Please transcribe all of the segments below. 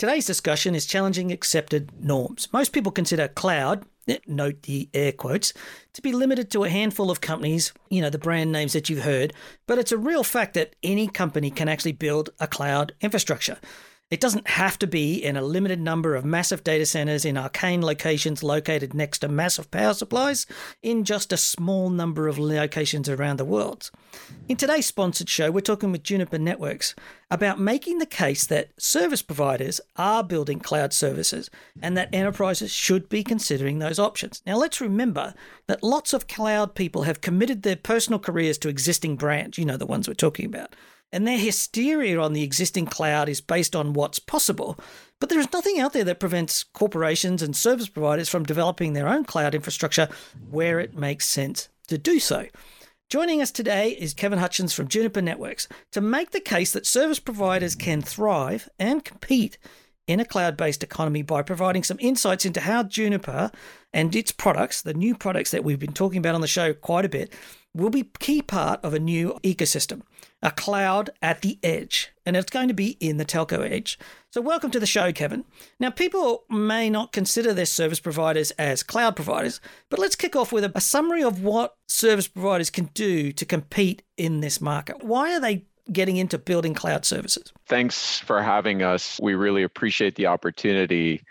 Today's discussion is challenging accepted norms. Most people consider cloud, note the air quotes, to be limited to a handful of companies, you know, the brand names that you've heard, but it's a real fact that any company can actually build a cloud infrastructure. It doesn't have to be in a limited number of massive data centers in arcane locations located next to massive power supplies in just a small number of locations around the world. In today's sponsored show, we're talking with Juniper Networks about making the case that service providers are building cloud services and that enterprises should be considering those options. Now, let's remember that lots of cloud people have committed their personal careers to existing brands, you know, the ones we're talking about, and their hysteria on the existing cloud is based on what's possible. But there is nothing out there that prevents corporations and service providers from developing their own cloud infrastructure where it makes sense to do so. Joining us today is Kevin Hutchins from Juniper Networks to make the case that service providers can thrive and compete in a cloud-based economy by providing some insights into how Juniper and its products, the new products that we've been talking about on the show quite a bit, will be a key part of a new ecosystem, a cloud at the edge, and it's going to be in the telco edge. So welcome to the show, Kevin. Now, people may not consider their service providers as cloud providers, but let's kick off with a summary of what service providers can do to compete in this market. Why are they getting into building cloud services? Thanks for having us. We really appreciate the opportunity.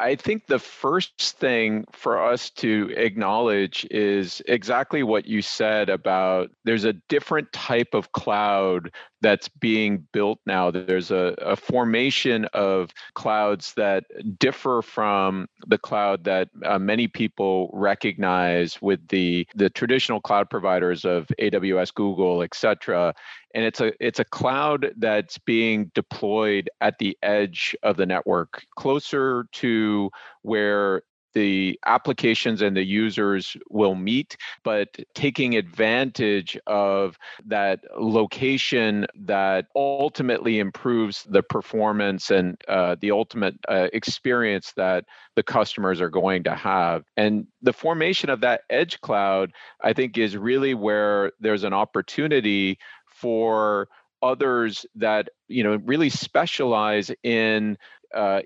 I think the first thing for us to acknowledge is exactly what you said about there's a different type of cloud that's being built now. There's a formation of clouds that differ from the cloud that many people recognize with the traditional cloud providers of AWS, Google, et cetera. And it's a cloud that's being deployed at the edge of the network, closer to where the applications and the users will meet, but taking advantage of that location that ultimately improves the performance and the ultimate experience that the customers are going to have. And the formation of that edge cloud, I think, is really where there's an opportunity for others that, you know, really specialize in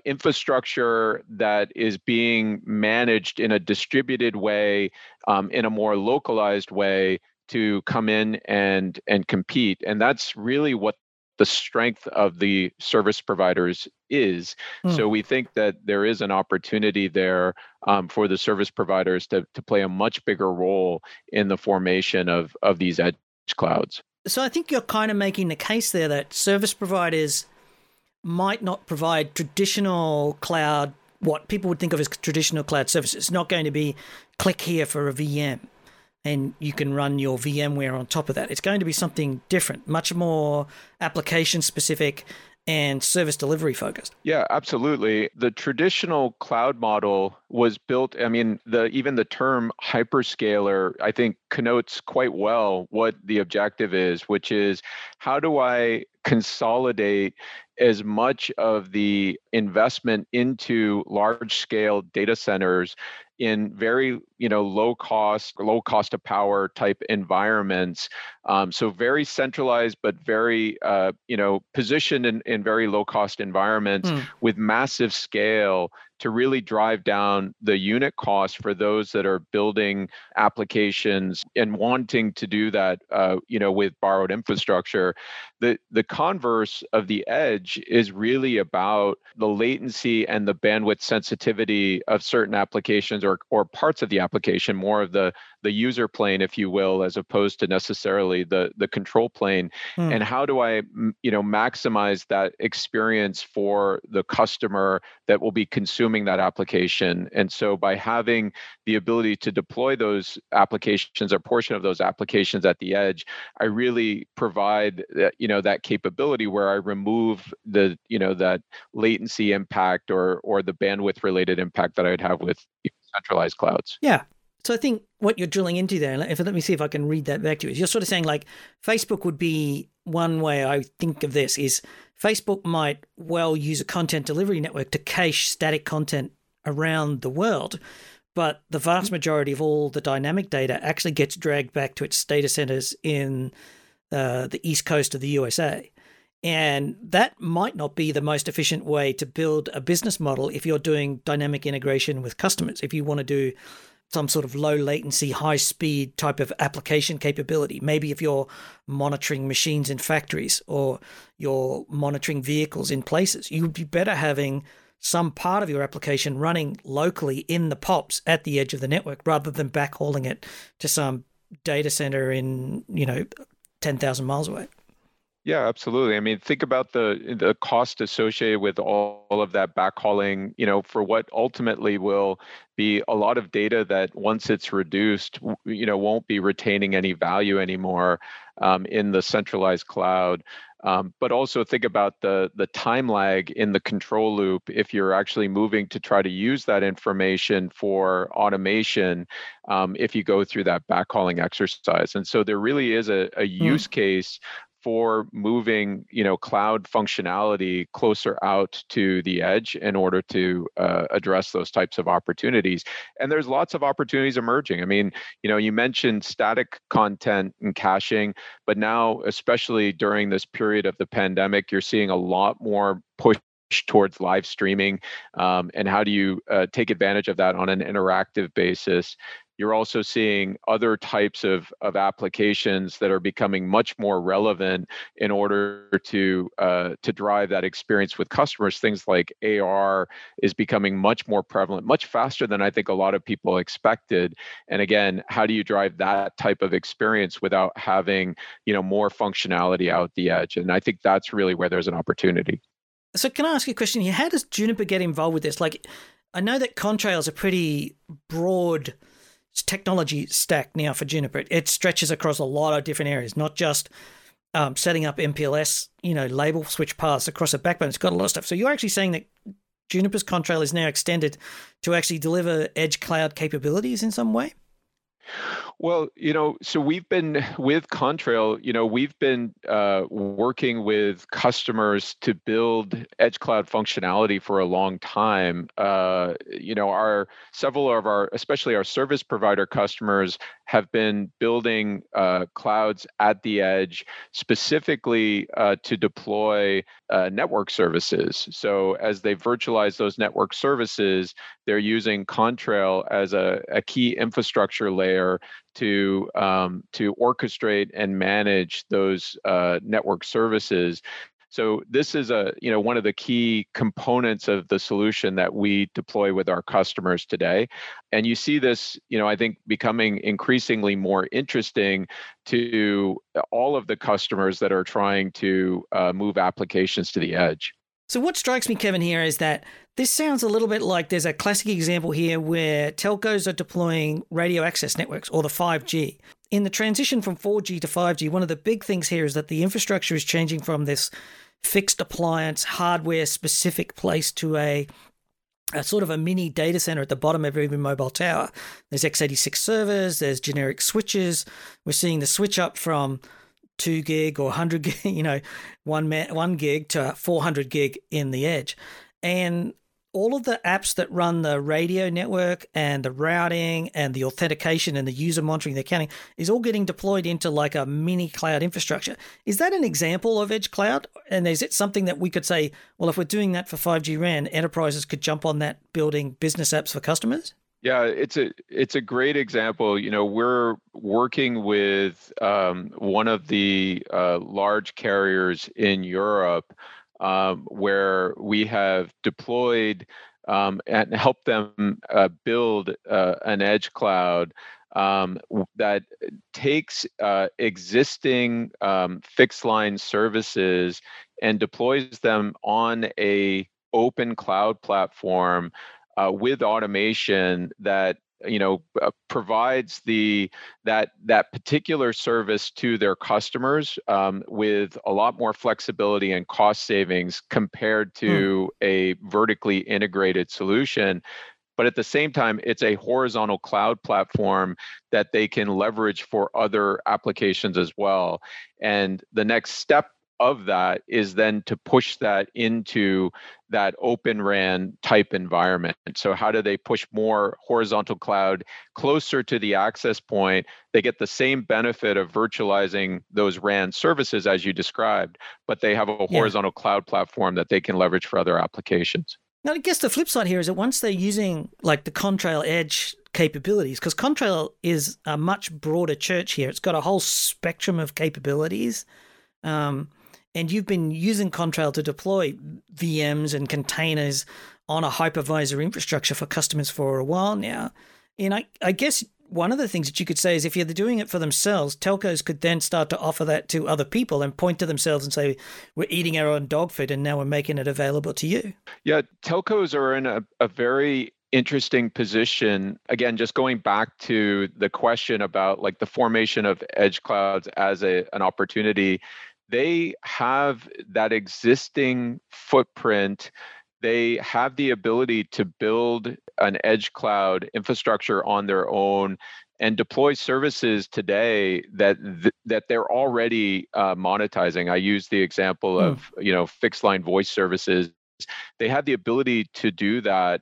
infrastructure that is being managed in a distributed way, in a more localized way, to come in and compete. And that's really what the strength of the service providers is. So we think that there is an opportunity there for the service providers to play a much bigger role in the formation of these edge clouds. So I think you're kind of making the case there that service providers might not provide traditional cloud, what people would think of as traditional cloud services. It's not going to be click here for a VM and you can run your VMware on top of that. It's going to be something different, much more application specific and service delivery focused. Yeah, absolutely. The traditional cloud model was built, I mean, even the term hyperscaler, I think, connotes quite well what the objective is, which is how do I consolidate as much of the investment into large scale data centers in very, you know, low cost of power type environments. So very centralized, but very, you know, positioned in very low cost environments with massive scale to really drive down the unit cost for those that are building applications and wanting to do that, you know, with borrowed infrastructure. The converse of the edge is really about the latency and the bandwidth sensitivity of certain applications or parts of the application, more of the user plane, if you will, as opposed to necessarily the control plane. And how do I, you know, maximize that experience for the customer that will be consuming that application? And so by having the ability to deploy those applications or portion of those applications at the edge, I really provide that, you know, that capability where I remove the, you know, that latency impact or the bandwidth related impact that I would have with centralized clouds. Yeah. So I think what you're drilling into there, if let me see if I can read that back to you, is you're sort of saying like Facebook would be one way I think of this is Facebook might well use a content delivery network to cache static content around the world, but the vast majority of all the dynamic data actually gets dragged back to its data centers in the East Coast of the USA. And that might not be the most efficient way to build a business model if you're doing dynamic integration with customers, if you want to do some sort of low latency, high speed type of application capability. Maybe if you're monitoring machines in factories or you're monitoring vehicles in places, you'd be better having some part of your application running locally in the POPs at the edge of the network rather than backhauling it to some data center in, 10,000 miles away. Yeah, absolutely. I mean, think about the cost associated with all of that backhauling, for what ultimately will be a lot of data that once it's reduced, won't be retaining any value anymore in the centralized cloud. But also think about the time lag in the control loop if you're actually moving to try to use that information for automation if you go through that backhauling exercise. And so there really is a use case for moving, cloud functionality closer out to the edge in order to address those types of opportunities. And there's lots of opportunities emerging. I mean, you mentioned static content and caching, but now, especially during this period of the pandemic, you're seeing a lot more push towards live streaming. And how do you take advantage of that on an interactive basis? You're also seeing other types of applications that are becoming much more relevant in order to drive that experience with customers. Things like AR is becoming much more prevalent, much faster than I think a lot of people expected. And again, how do you drive that type of experience without having, more functionality out the edge? And I think that's really where there's an opportunity. So can I ask you a question here? How does Juniper get involved with this? Like, I know that Contrail is a pretty broad technology stack now for Juniper. It stretches across a lot of different areas, not just setting up MPLS, label switch paths across a backbone. It's got a lot of stuff. So you're actually saying that Juniper's Contrail is now extended to actually deliver edge cloud capabilities in some way? Well, so we've been with Contrail, we've been working with customers to build edge cloud functionality for a long time. Especially our service provider customers have been building clouds at the edge specifically to deploy network services. So as they virtualize those network services, they're using Contrail as a key infrastructure layer to orchestrate and manage those network services. So this is one of the key components of the solution that we deploy with our customers today. And you see this, I think becoming increasingly more interesting to all of the customers that are trying to move applications to the edge. So what strikes me, Kevin, here is that this sounds a little bit like there's a classic example here where telcos are deploying radio access networks or the 5G. In the transition from 4G to 5G, one of the big things here is that the infrastructure is changing from this fixed appliance, hardware-specific place to a sort of a mini data center at the bottom of every mobile tower. There's x86 servers, there's generic switches. We're seeing the switch up from 2 gig or 100 gig, 1 gig to 400 gig in the edge. And all of the apps that run the radio network and the routing and the authentication and the user monitoring, the accounting is all getting deployed into like a mini cloud infrastructure. Is that an example of edge cloud? And is it something that we could say, well, if we're doing that for 5G RAN, enterprises could jump on that building business apps for customers? Yeah, it's a great example. We're working with one of the large carriers in Europe where we have deployed and helped them build an edge cloud that takes existing fixed line services and deploys them on an open cloud platform with automation that provides that particular service to their customers with a lot more flexibility and cost savings compared to a vertically integrated solution. But at the same time, it's a horizontal cloud platform that they can leverage for other applications as well. And the next step of that is then to push that into that Open RAN type environment. And so how do they push more horizontal cloud closer to the access point? They get the same benefit of virtualizing those RAN services as you described, but they have a horizontal cloud platform that they can leverage for other applications. Now, I guess the flip side here is that once they're using like the Contrail Edge capabilities, because Contrail is a much broader church here. It's got a whole spectrum of capabilities. And you've been using Contrail to deploy VMs and containers on a hypervisor infrastructure for customers for a while now. And I guess one of the things that you could say is if you're doing it for themselves, telcos could then start to offer that to other people and point to themselves and say, we're eating our own dog food and now we're making it available to you. Yeah, telcos are in a very interesting position. Again, just going back to the question about like the formation of edge clouds as an opportunity, they have that existing footprint. They have the ability to build an edge cloud infrastructure on their own and deploy services today that they're already monetizing. I use the example of fixed line voice services. They have the ability to do that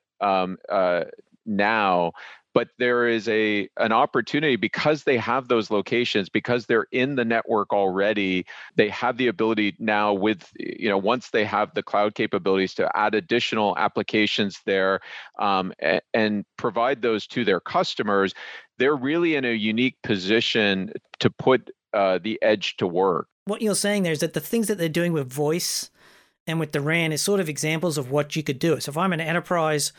now, but there is an opportunity because they have those locations, because they're in the network already. They have the ability now with, once they have the cloud capabilities to add additional applications there and provide those to their customers. They're really in a unique position to put the edge to work. What you're saying there is that the things that they're doing with voice and with the RAN is sort of examples of what you could do. So if I'm an enterprise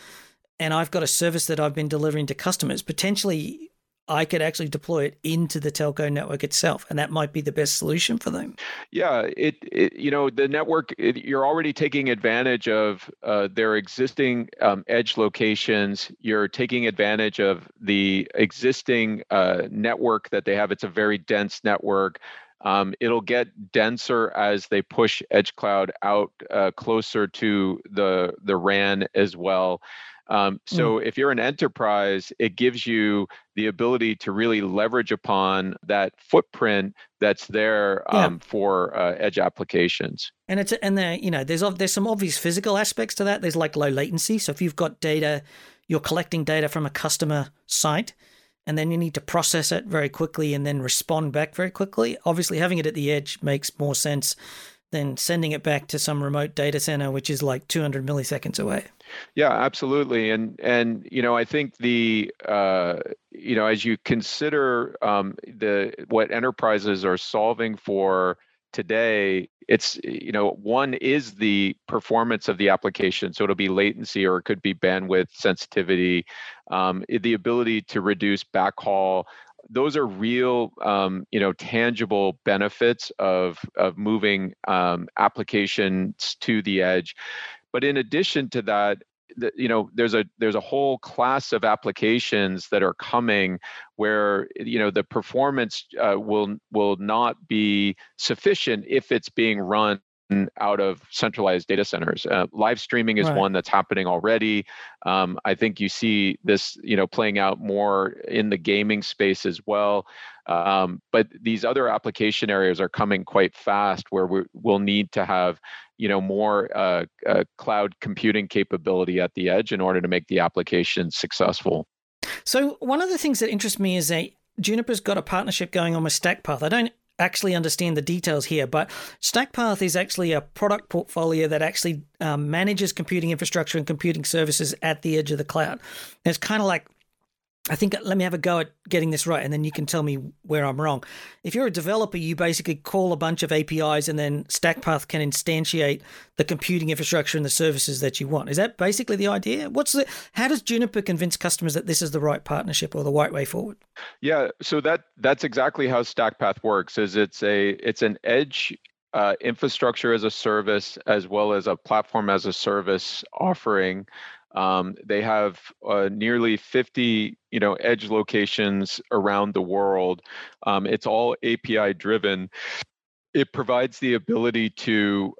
and I've got a service that I've been delivering to customers, potentially I could actually deploy it into the telco network itself, and that might be the best solution for them. Yeah, the network, you're already taking advantage of their existing edge locations. You're taking advantage of the existing network that they have. It's a very dense network. It'll get denser as they push edge cloud out closer to the RAN as well. So if you're an enterprise, it gives you the ability to really leverage upon that footprint that's there for edge applications. And there's some obvious physical aspects to that. There's like low latency. So if you've got data, you're collecting data from a customer site, and then you need to process it very quickly and then respond back very quickly. Obviously, having it at the edge makes more sense than sending it back to some remote data center, which is like 200 milliseconds away. Yeah, absolutely. And I think as you consider what enterprises are solving for today, it's, one is the performance of the application. So it'll be latency, or it could be bandwidth sensitivity, the ability to reduce backhaul. Those are real, tangible benefits of moving applications to the edge. But in addition to that, there's a whole class of applications that are coming where the performance will not be sufficient if it's being run out of centralized data centers. Live streaming is one that's happening already. I think you see this, playing out more in the gaming space as well. But these other application areas are coming quite fast, where we'll need to have, more cloud computing capability at the edge in order to make the application successful. So one of the things that interests me is that Juniper's got a partnership going on with StackPath. I don't actually understand the details here, but StackPath is actually a product portfolio that actually manages computing infrastructure and computing services at the edge of the cloud. And it's kind of like, I think, let me have a go at getting this right, and then you can tell me where I'm wrong. If you're a developer, you basically call a bunch of APIs, and then StackPath can instantiate the computing infrastructure and the services that you want. Is that basically the idea? How does Juniper convince customers that this is the right partnership or the right way forward? Yeah, so that's exactly how StackPath works. Is it's an edge infrastructure as a service, as well as a platform as a service offering. They have nearly 50, edge locations around the world. It's all API driven. It provides the ability to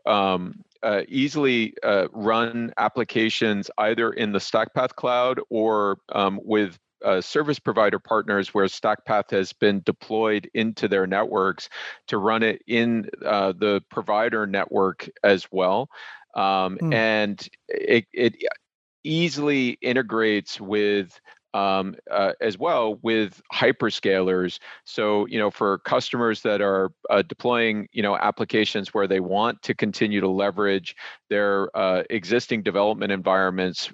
easily run applications either in the StackPath cloud or with service provider partners where StackPath has been deployed into their networks to run it in the provider network as well. And it easily integrates with as well with hyperscalers. So, you know, for customers that are deploying, you know, applications where they want to continue to leverage their existing development environments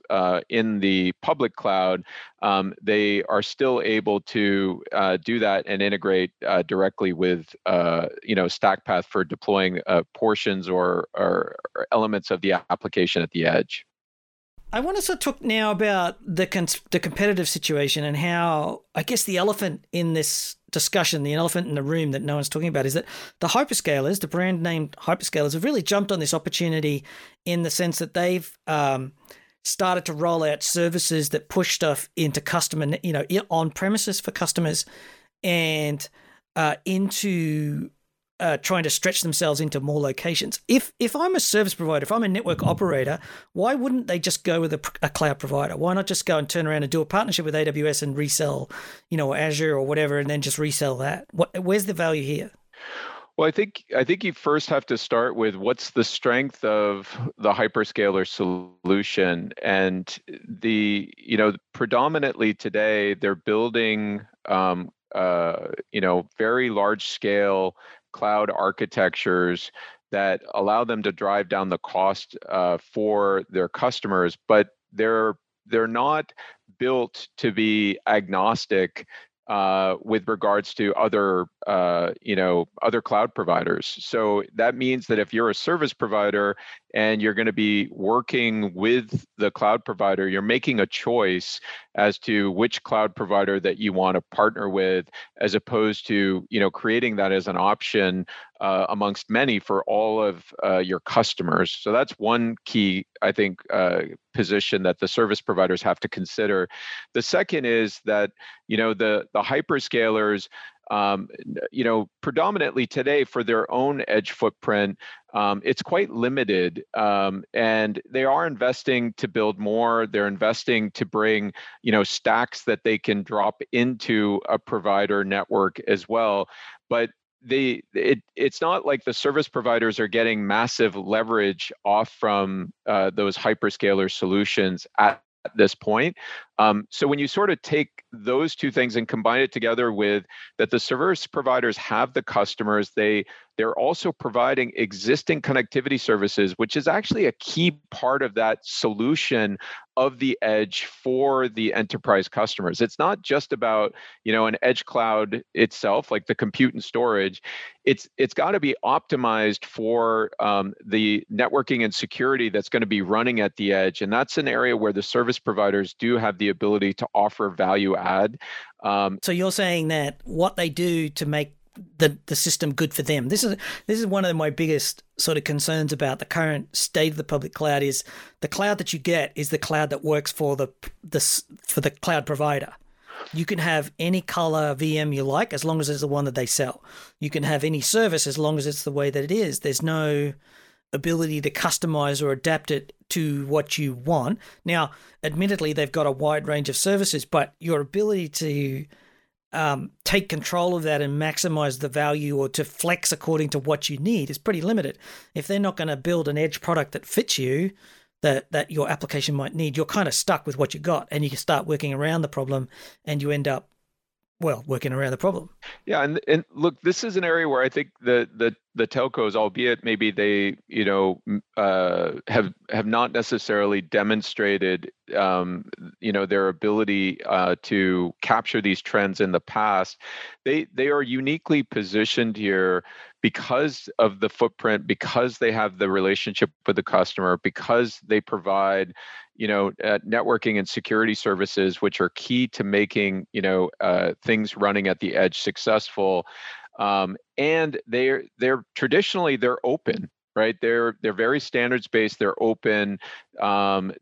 in the public cloud, they are still able to do that and integrate directly with, you know, StackPath for deploying portions or elements of the application at the edge. I want to sort of talk now about the competitive situation and how, I guess, the elephant in this discussion, the elephant in the room that no one's talking about, is that the hyperscalers, the brand named hyperscalers, have really jumped on this opportunity in the sense that they've started to roll out services that push stuff into customer, you know, on premises for customers, and into trying to stretch themselves into more locations. If I'm a service provider, if I'm a network operator, why wouldn't they just go with a cloud provider? Why not just go and turn around and do a partnership with AWS and resell, you know, Azure or whatever, and then just resell that? Where's the value here? Well, I think you first have to start with what's the strength of the hyperscaler solution, and predominantly today they're building very large scale cloud architectures that allow them to drive down the cost for their customers, but they're not built to be agnostic with regards to other cloud providers. So that means that if you're a service provider and you're going to be working with the cloud provider, you're making a choice as to which cloud provider that you want to partner with, as opposed to, you know, creating that as an option amongst many for all of your customers. So that's one key, I think, position that the service providers have to consider. The second is that, you know, the hyperscalers, predominantly today for their own edge footprint, it's quite limited, and they are investing to build more. They're investing to bring, you know, stacks that they can drop into a provider network as well. But it's not like the service providers are getting massive leverage off from those hyperscaler solutions at this point. So when you sort of take those two things and combine it together with that the service providers have the customers, they're also providing existing connectivity services, which is actually a key part of that solution of the edge for the enterprise customers. It's not just about, you know, an edge cloud itself, like the compute and storage. It's got to be optimized for the networking and security that's going to be running at the edge. And that's an area where the service providers do have the ability to offer value add. So you're saying that what they do to make the system good for them. This is one of my biggest sort of concerns about the current state of the public cloud is the cloud that you get is the cloud that works for the cloud provider. You can have any color VM you like as long as it's the one that they sell. You can have any service as long as it's the way that it is. There's no ability to customize or adapt it to what you want. Now, admittedly, they've got a wide range of services, but your ability to take control of that and maximize the value or to flex according to what you need is pretty limited. If they're not going to build an edge product that fits you, that your application might need, you're kind of stuck with what you got, and you can start working around the problem and you end up, well, working around the problem. Yeah, and look, this is an area where I think the telcos, albeit maybe they, you know, have not necessarily demonstrated, you know, their ability to capture these trends in the past. They are uniquely positioned here because of the footprint, because they have the relationship with the customer, because they provide, you know, networking and security services, which are key to making, you know, things running at the edge successful. And they're traditionally open, right? They're very standards-based, they're open,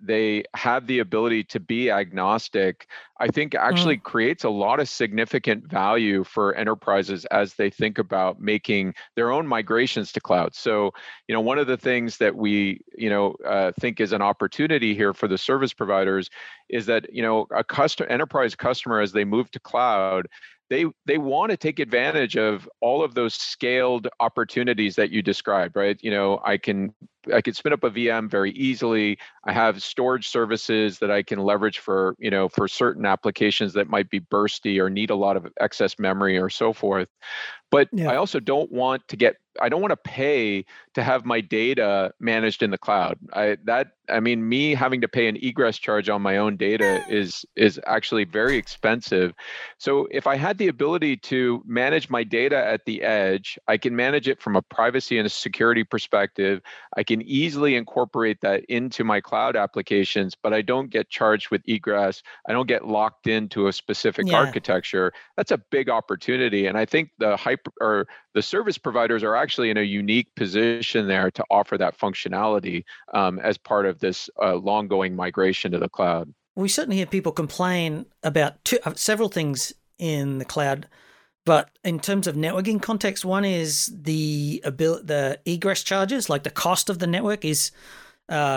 they have the ability to be agnostic. I think actually creates a lot of significant value for enterprises as they think about making their own migrations to cloud. So, you know, one of the things that we, think is an opportunity here for the service providers is that, you know, a enterprise customer, as they move to cloud, they want to take advantage of all of those scaled opportunities that you described, right? You know, I can spin up a VM very easily. I have storage services that I can leverage for, you know, for certain applications that might be bursty or need a lot of excess memory or so forth. But yeah. I also I don't want to pay to have my data managed in the cloud. Me having to pay an egress charge on my own data is actually very expensive. So if I had the ability to manage my data at the edge, I can manage it from a privacy and a security perspective. I can easily incorporate that into my cloud applications, but I don't get charged with egress. I don't get locked into a specific architecture. That's a big opportunity. And I think the service providers are actually in a unique position there to offer that functionality as part of this long-going migration to the cloud. We certainly hear people complain about several things in the cloud, but in terms of networking context, one is the egress charges, like the cost of the network is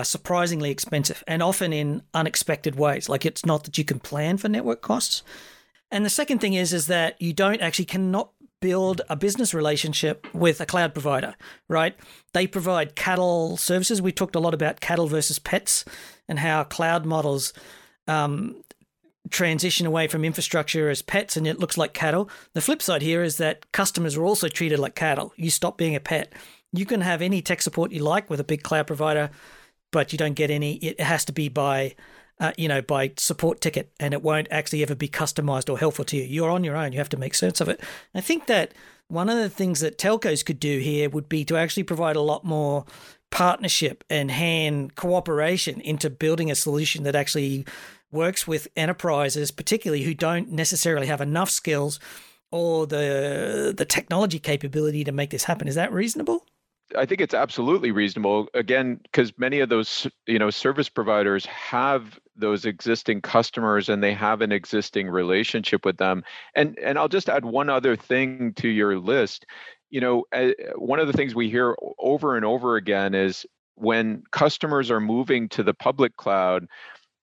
surprisingly expensive and often in unexpected ways. Like it's not that you can plan for network costs. And the second thing is that you cannot build a business relationship with a cloud provider, right? They provide cattle services. We talked a lot about cattle versus pets and how cloud models transition away from infrastructure as pets and it looks like cattle. The flip side here is that customers are also treated like cattle. You stop being a pet. You can have any tech support you like with a big cloud provider, but you don't get any. It has to be by support ticket, and it won't actually ever be customized or helpful to you. You're on your own. You have to make sense of it. I think that one of the things that telcos could do here would be to actually provide a lot more partnership and hand cooperation into building a solution that actually works with enterprises, particularly who don't necessarily have enough skills or the technology capability to make this happen. Is that reasonable? I think it's absolutely reasonable, again, because many of those, service providers have those existing customers and they have an existing relationship with them. And I'll just add one other thing to your list. You know, one of the things we hear over and over again is when customers are moving to the public cloud,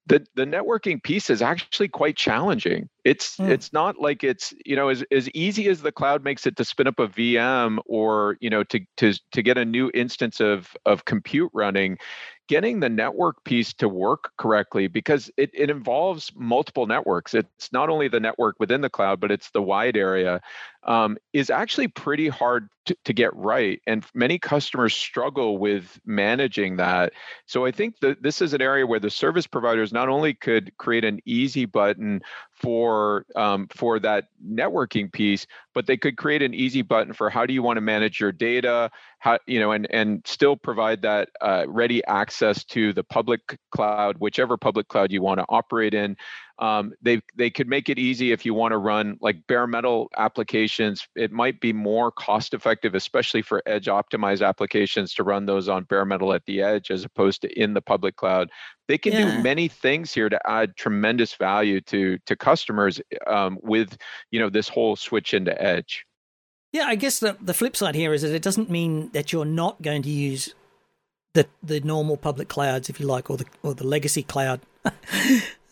the networking piece is actually quite challenging. It's not like it's, as easy as the cloud makes it to spin up a VM or, to get a new instance of compute running, getting the network piece to work correctly, because it involves multiple networks. It's not only the network within the cloud, but it's the wide area, is actually pretty hard to get right. And many customers struggle with managing that. So I think that this is an area where the service providers not only could create an easy button for that networking piece, but they could create an easy button for how do you want to manage your data, and still provide that ready access to the public cloud, whichever public cloud you want to operate in. They could make it easy if you want to run like bare metal applications. It might be more cost effective, especially for edge optimized applications, to run those on bare metal at the edge as opposed to in the public cloud. They can do many things here to add tremendous value to customers with this whole switch into edge. Yeah, I guess the flip side here is that it doesn't mean that you're not going to use the normal public clouds, if you like, or the legacy cloud.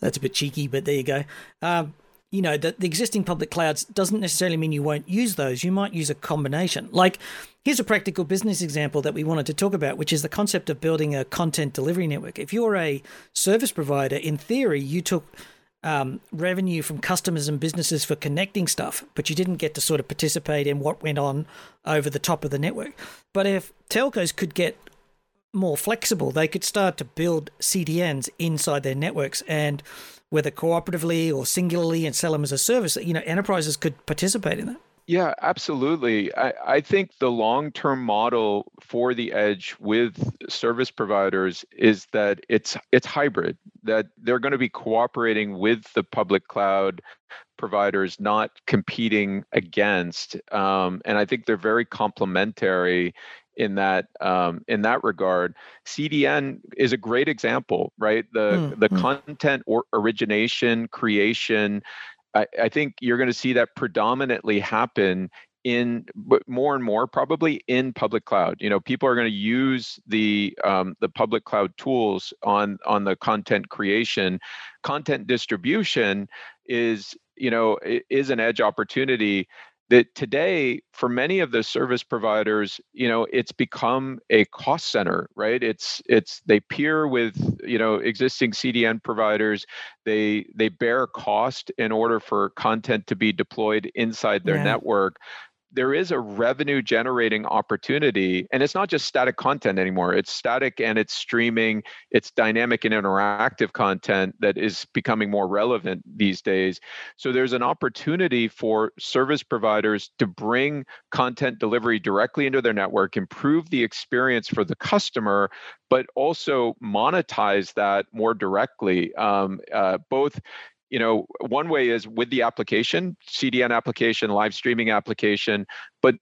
That's a bit cheeky, but there you go. The existing public clouds doesn't necessarily mean you won't use those. You might use a combination. Like, here's a practical business example that we wanted to talk about, which is the concept of building a content delivery network. If you're a service provider, in theory, you took revenue from customers and businesses for connecting stuff, but you didn't get to sort of participate in what went on over the top of the network. But if telcos could get more flexible, they could start to build CDNs inside their networks, and whether cooperatively or singularly, and sell them as a service, enterprises could participate in that. Yeah, absolutely. I think the long-term model for the edge with service providers is that it's hybrid, that they're going to be cooperating with the public cloud providers, not competing against. And I think they're very complementary in that regard. CDN is a great example, right? The content or origination, creation, I think you're going to see that predominantly happen in, but more and more probably in public cloud. You know, people are going to use the public cloud tools on the content creation. Content distribution is, you know, is an edge opportunity that today for many of the service providers, you know, it's become a cost center, right? It's they peer with, you know, existing CDN providers. They bear cost in order for content to be deployed inside their network. There is a revenue generating opportunity, and it's not just static content anymore. It's static and it's streaming, it's dynamic and interactive content that is becoming more relevant these days. So there's an opportunity for service providers to bring content delivery directly into their network, improve the experience for the customer, but also monetize that more directly, both. You know, one way is with the application, CDN application, live streaming application, but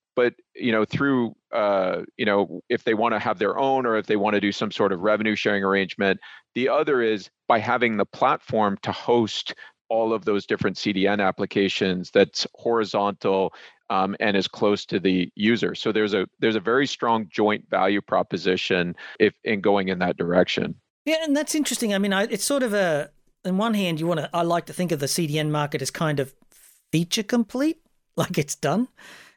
you know, through you know, if they want to have their own or if they want to do some sort of revenue sharing arrangement. The other is by having the platform to host all of those different CDN applications that's horizontal and is close to the user. So there's a very strong joint value proposition if in going in that direction. Yeah, and that's interesting. I mean, it's sort of a on one hand, I like to think of the CDN market as kind of feature complete, like it's done.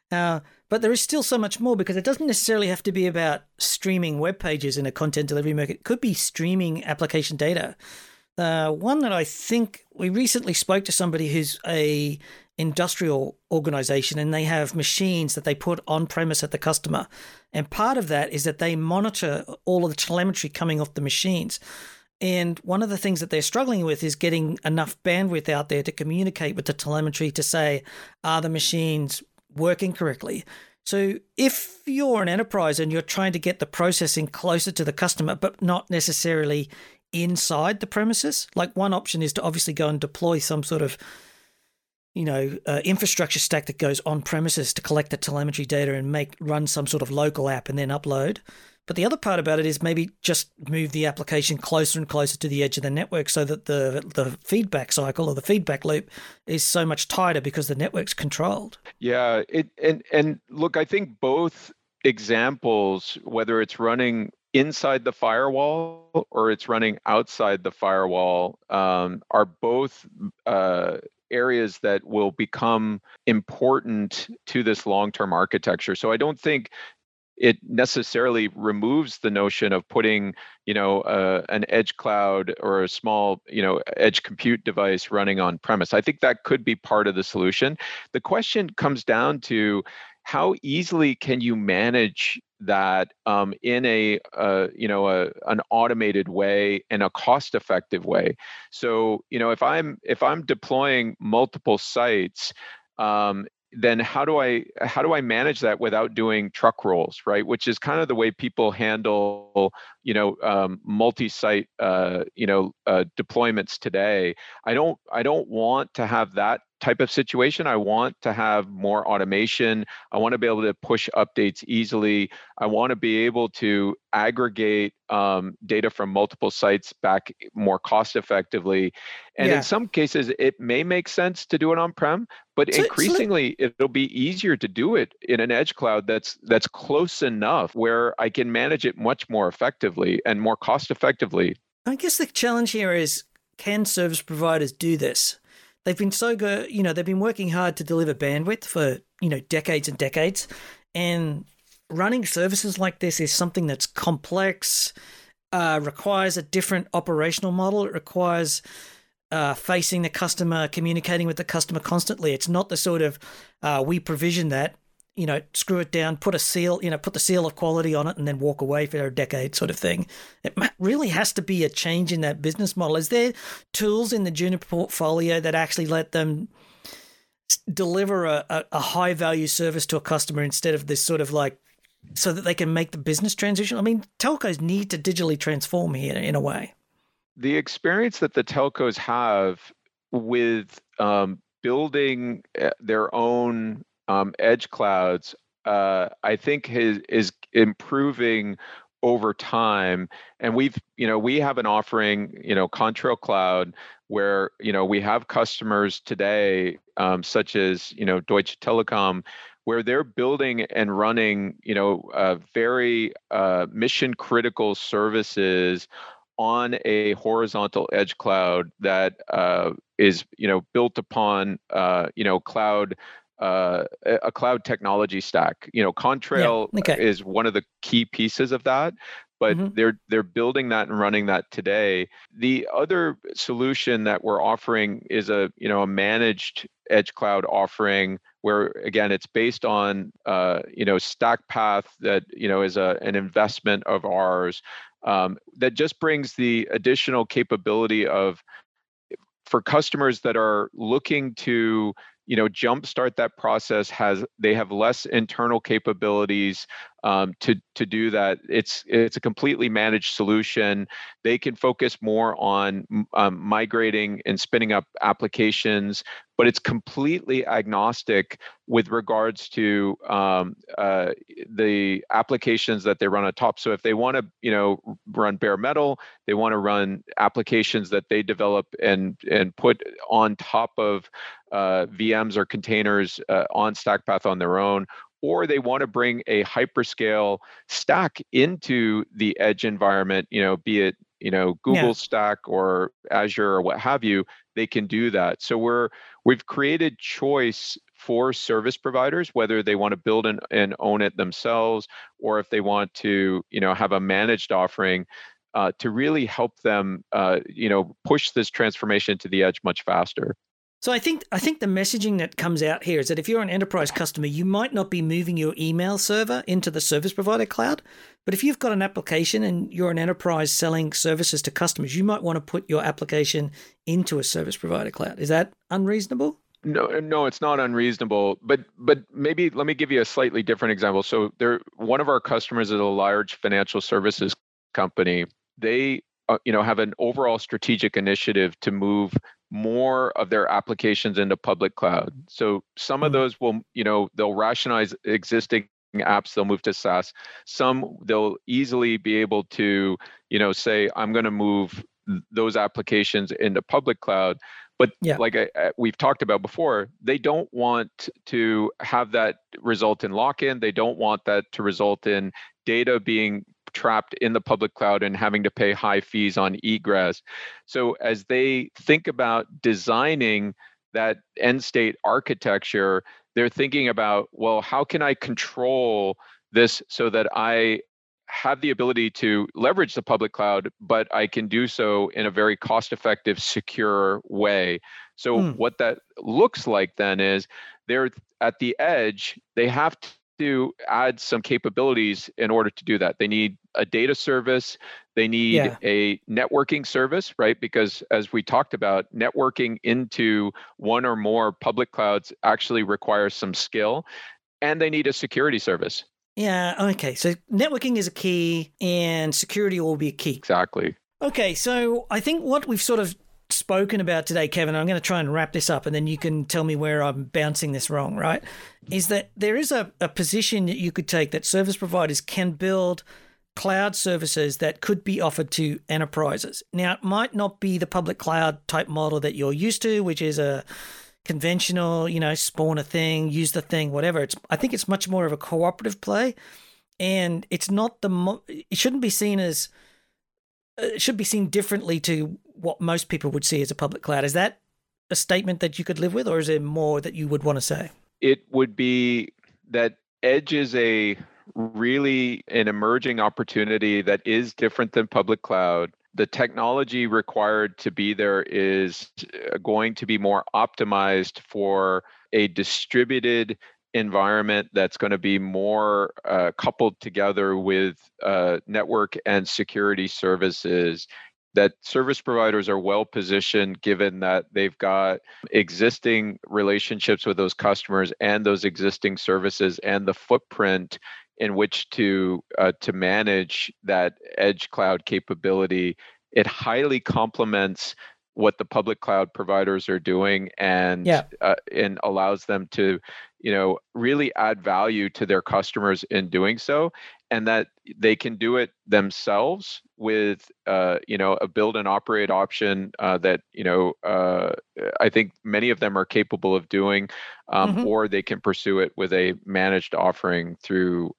But there is still so much more, because it doesn't necessarily have to be about streaming web pages in a content delivery market. It could be streaming application data. One that I think we recently spoke to somebody who's a industrial organization, and they have machines that they put on premise at the customer. And part of that is that they monitor all of the telemetry coming off the machines. And one of the things that they're struggling with is getting enough bandwidth out there to communicate with the telemetry to say, are the machines working correctly? So if you're an enterprise and you're trying to get the processing closer to the customer, but not necessarily inside the premises, like one option is to obviously go and deploy some sort of, you know, infrastructure stack that goes on premises to collect the telemetry data and run some sort of local app and then upload. But the other part about it is maybe just move the application closer and closer to the edge of the network so that the feedback cycle or the feedback loop is so much tighter because the network's controlled. Yeah, and look, I think both examples, whether it's running inside the firewall or it's running outside the firewall, are both areas that will become important to this long-term architecture. So I don't think it necessarily removes the notion of putting, you know, an edge cloud or a small, you know, edge compute device running on premise. I think that could be part of the solution. The question comes down to how easily can you manage that in a you know, an automated way and a cost-effective way. So, you know, if I'm deploying multiple sites, then how do I manage that without doing truck rolls, right? Which is kind of the way people handle, you know, multi-site, you know, deployments today. I don't want to have that type of situation. I want to have more automation. I want to be able to push updates easily. I want to be able to aggregate data from multiple sites back more cost effectively. And in some cases, it may make sense to do it on-prem, but increasingly it'll be easier to do it in an edge cloud that's close enough where I can manage it much more effectively and more cost effectively. I guess the challenge here is, can service providers do this? They've been so good, you know, they've been working hard to deliver bandwidth for, you know, decades and decades. And running services like this is something that's complex, requires a different operational model. It requires facing the customer, communicating with the customer constantly. It's not the sort of, we provision that, you know, screw it down, put a seal, you know, put the seal of quality on it and then walk away for a decade sort of thing. It really has to be a change in that business model. Is there tools in the Juniper portfolio that actually let them deliver a high value service to a customer instead of this sort of like, so that they can make the business transition? I mean, telcos need to digitally transform here in a way. The experience that the telcos have with building their own edge clouds, I think is improving over time. And we have an offering, Contrail Cloud, where, we have customers today, such as, Deutsche Telekom, where they're building and running, very mission critical services on a horizontal edge cloud that is, built upon, a cloud technology stack. Contrail is one of the key pieces of that, but they're building that and running that today. The other solution that we're offering is a managed edge cloud offering where, again, it's based on StackPath that is an investment of ours that just brings the additional capability for customers that are looking to jumpstart that process. They have less internal capabilities to do that. It's a completely managed solution. They can focus more on migrating and spinning up applications, but it's completely agnostic with regards to the applications that they run on top. So if they want to, run bare metal, they want to run applications that they develop and put on top of VMs or containers on StackPath on their own, or they want to bring a hyperscale stack into the edge environment, be it, Google Stack or Azure or what have you, they can do that. So we've created choice for service providers, whether they want to build and own it themselves, or if they want to, have a managed offering to really help them, push this transformation to the edge much faster. So I think the messaging that comes out here is that if you're an enterprise customer, you might not be moving your email server into the service provider cloud, but if you've got an application and you're an enterprise selling services to customers, you might want to put your application into a service provider cloud. Is that unreasonable? No, it's not unreasonable, but maybe let me give you a slightly different example. So one of our customers is a large financial services company. They have an overall strategic initiative to move more of their applications into public cloud. So some of those will, they'll rationalize existing apps, they'll move to SaaS. Some they'll easily be able to, say, I'm going to move those applications into public cloud. But like we've talked about before, they don't want to have that result in lock-in. They don't want that to result in data being trapped in the public cloud and having to pay high fees on egress. So as they think about designing that end state architecture, they're thinking about, well, how can I control this so that I have the ability to leverage the public cloud, but I can do so in a very cost-effective, secure way. So what that looks like then is they're at the edge, they have to add some capabilities in order to do that. They need a data service. They need a networking service, right? Because as we talked about, networking into one or more public clouds actually requires some skill. And they need a security service. Yeah. Okay. So networking is a key and security will be a key. Exactly. Okay. So I think what we've sort of spoken about today, Kevin, I'm going to try and wrap this up and then you can tell me where I'm bouncing this wrong, right? Is that there is a position that you could take that service providers can build cloud services that could be offered to enterprises. Now, it might not be the public cloud type model that you're used to, which is a conventional, spawn a thing, use the thing, whatever. I think it's much more of a cooperative play and it's not it shouldn't be seen as, it should be seen differently to what most people would see as a public cloud. Is that a statement that you could live with, or is there more that you would want to say? It would be that edge is an emerging opportunity that is different than public cloud. The technology required to be there is going to be more optimized for a distributed environment that's going to be more coupled together with network and security services. That service providers are well positioned given that they've got existing relationships with those customers and those existing services and the footprint in which to manage that edge cloud capability. It highly complements what the public cloud providers are doing, and allows them to, you know, really add value to their customers in doing so, and that they can do it themselves with, you know, a build and operate option that, you know, I think many of them are capable of doing, or they can pursue it with a managed offering through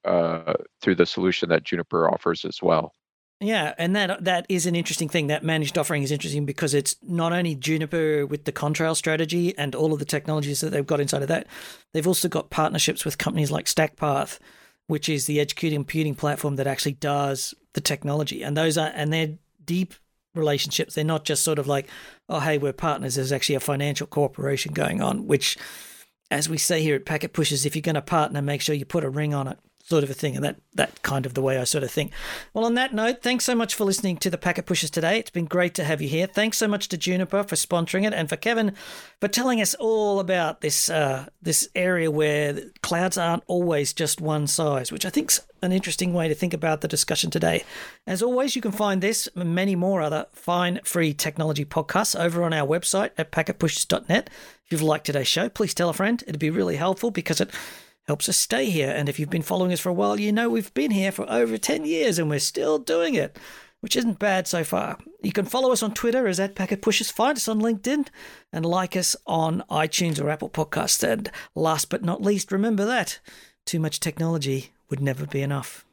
through the solution that Juniper offers as well. Yeah, and that is an interesting thing. That managed offering is interesting because it's not only Juniper with the Contrail strategy and all of the technologies that they've got inside of that, they've also got partnerships with companies like StackPath, which is the edge computing platform that actually does the technology. And they're deep relationships. They're not just sort of like, oh, hey, we're partners. There's actually a financial cooperation going on, which, as we say here at Packet Pushers, if you're going to partner, make sure you put a ring on it, sort of a thing. And that kind of the way I sort of think. Well, on that note, thanks so much for listening to the Packet Pushers today. It's been great to have you here. Thanks so much to Juniper for sponsoring it, and for Kevin for telling us all about this this area where clouds aren't always just one size, which I think's an interesting way to think about the discussion today. As always, you can find this and many more other fine free technology podcasts over on our website at packetpushers.net. If you've liked today's show, please tell a friend. It'd be really helpful because it helps us stay here. And if you've been following us for a while, you know we've been here for over 10 years and we're still doing it, which isn't bad so far. You can follow us on Twitter as @PacketPushers, find us on LinkedIn, and like us on iTunes or Apple Podcasts. And last but not least, remember that too much technology would never be enough.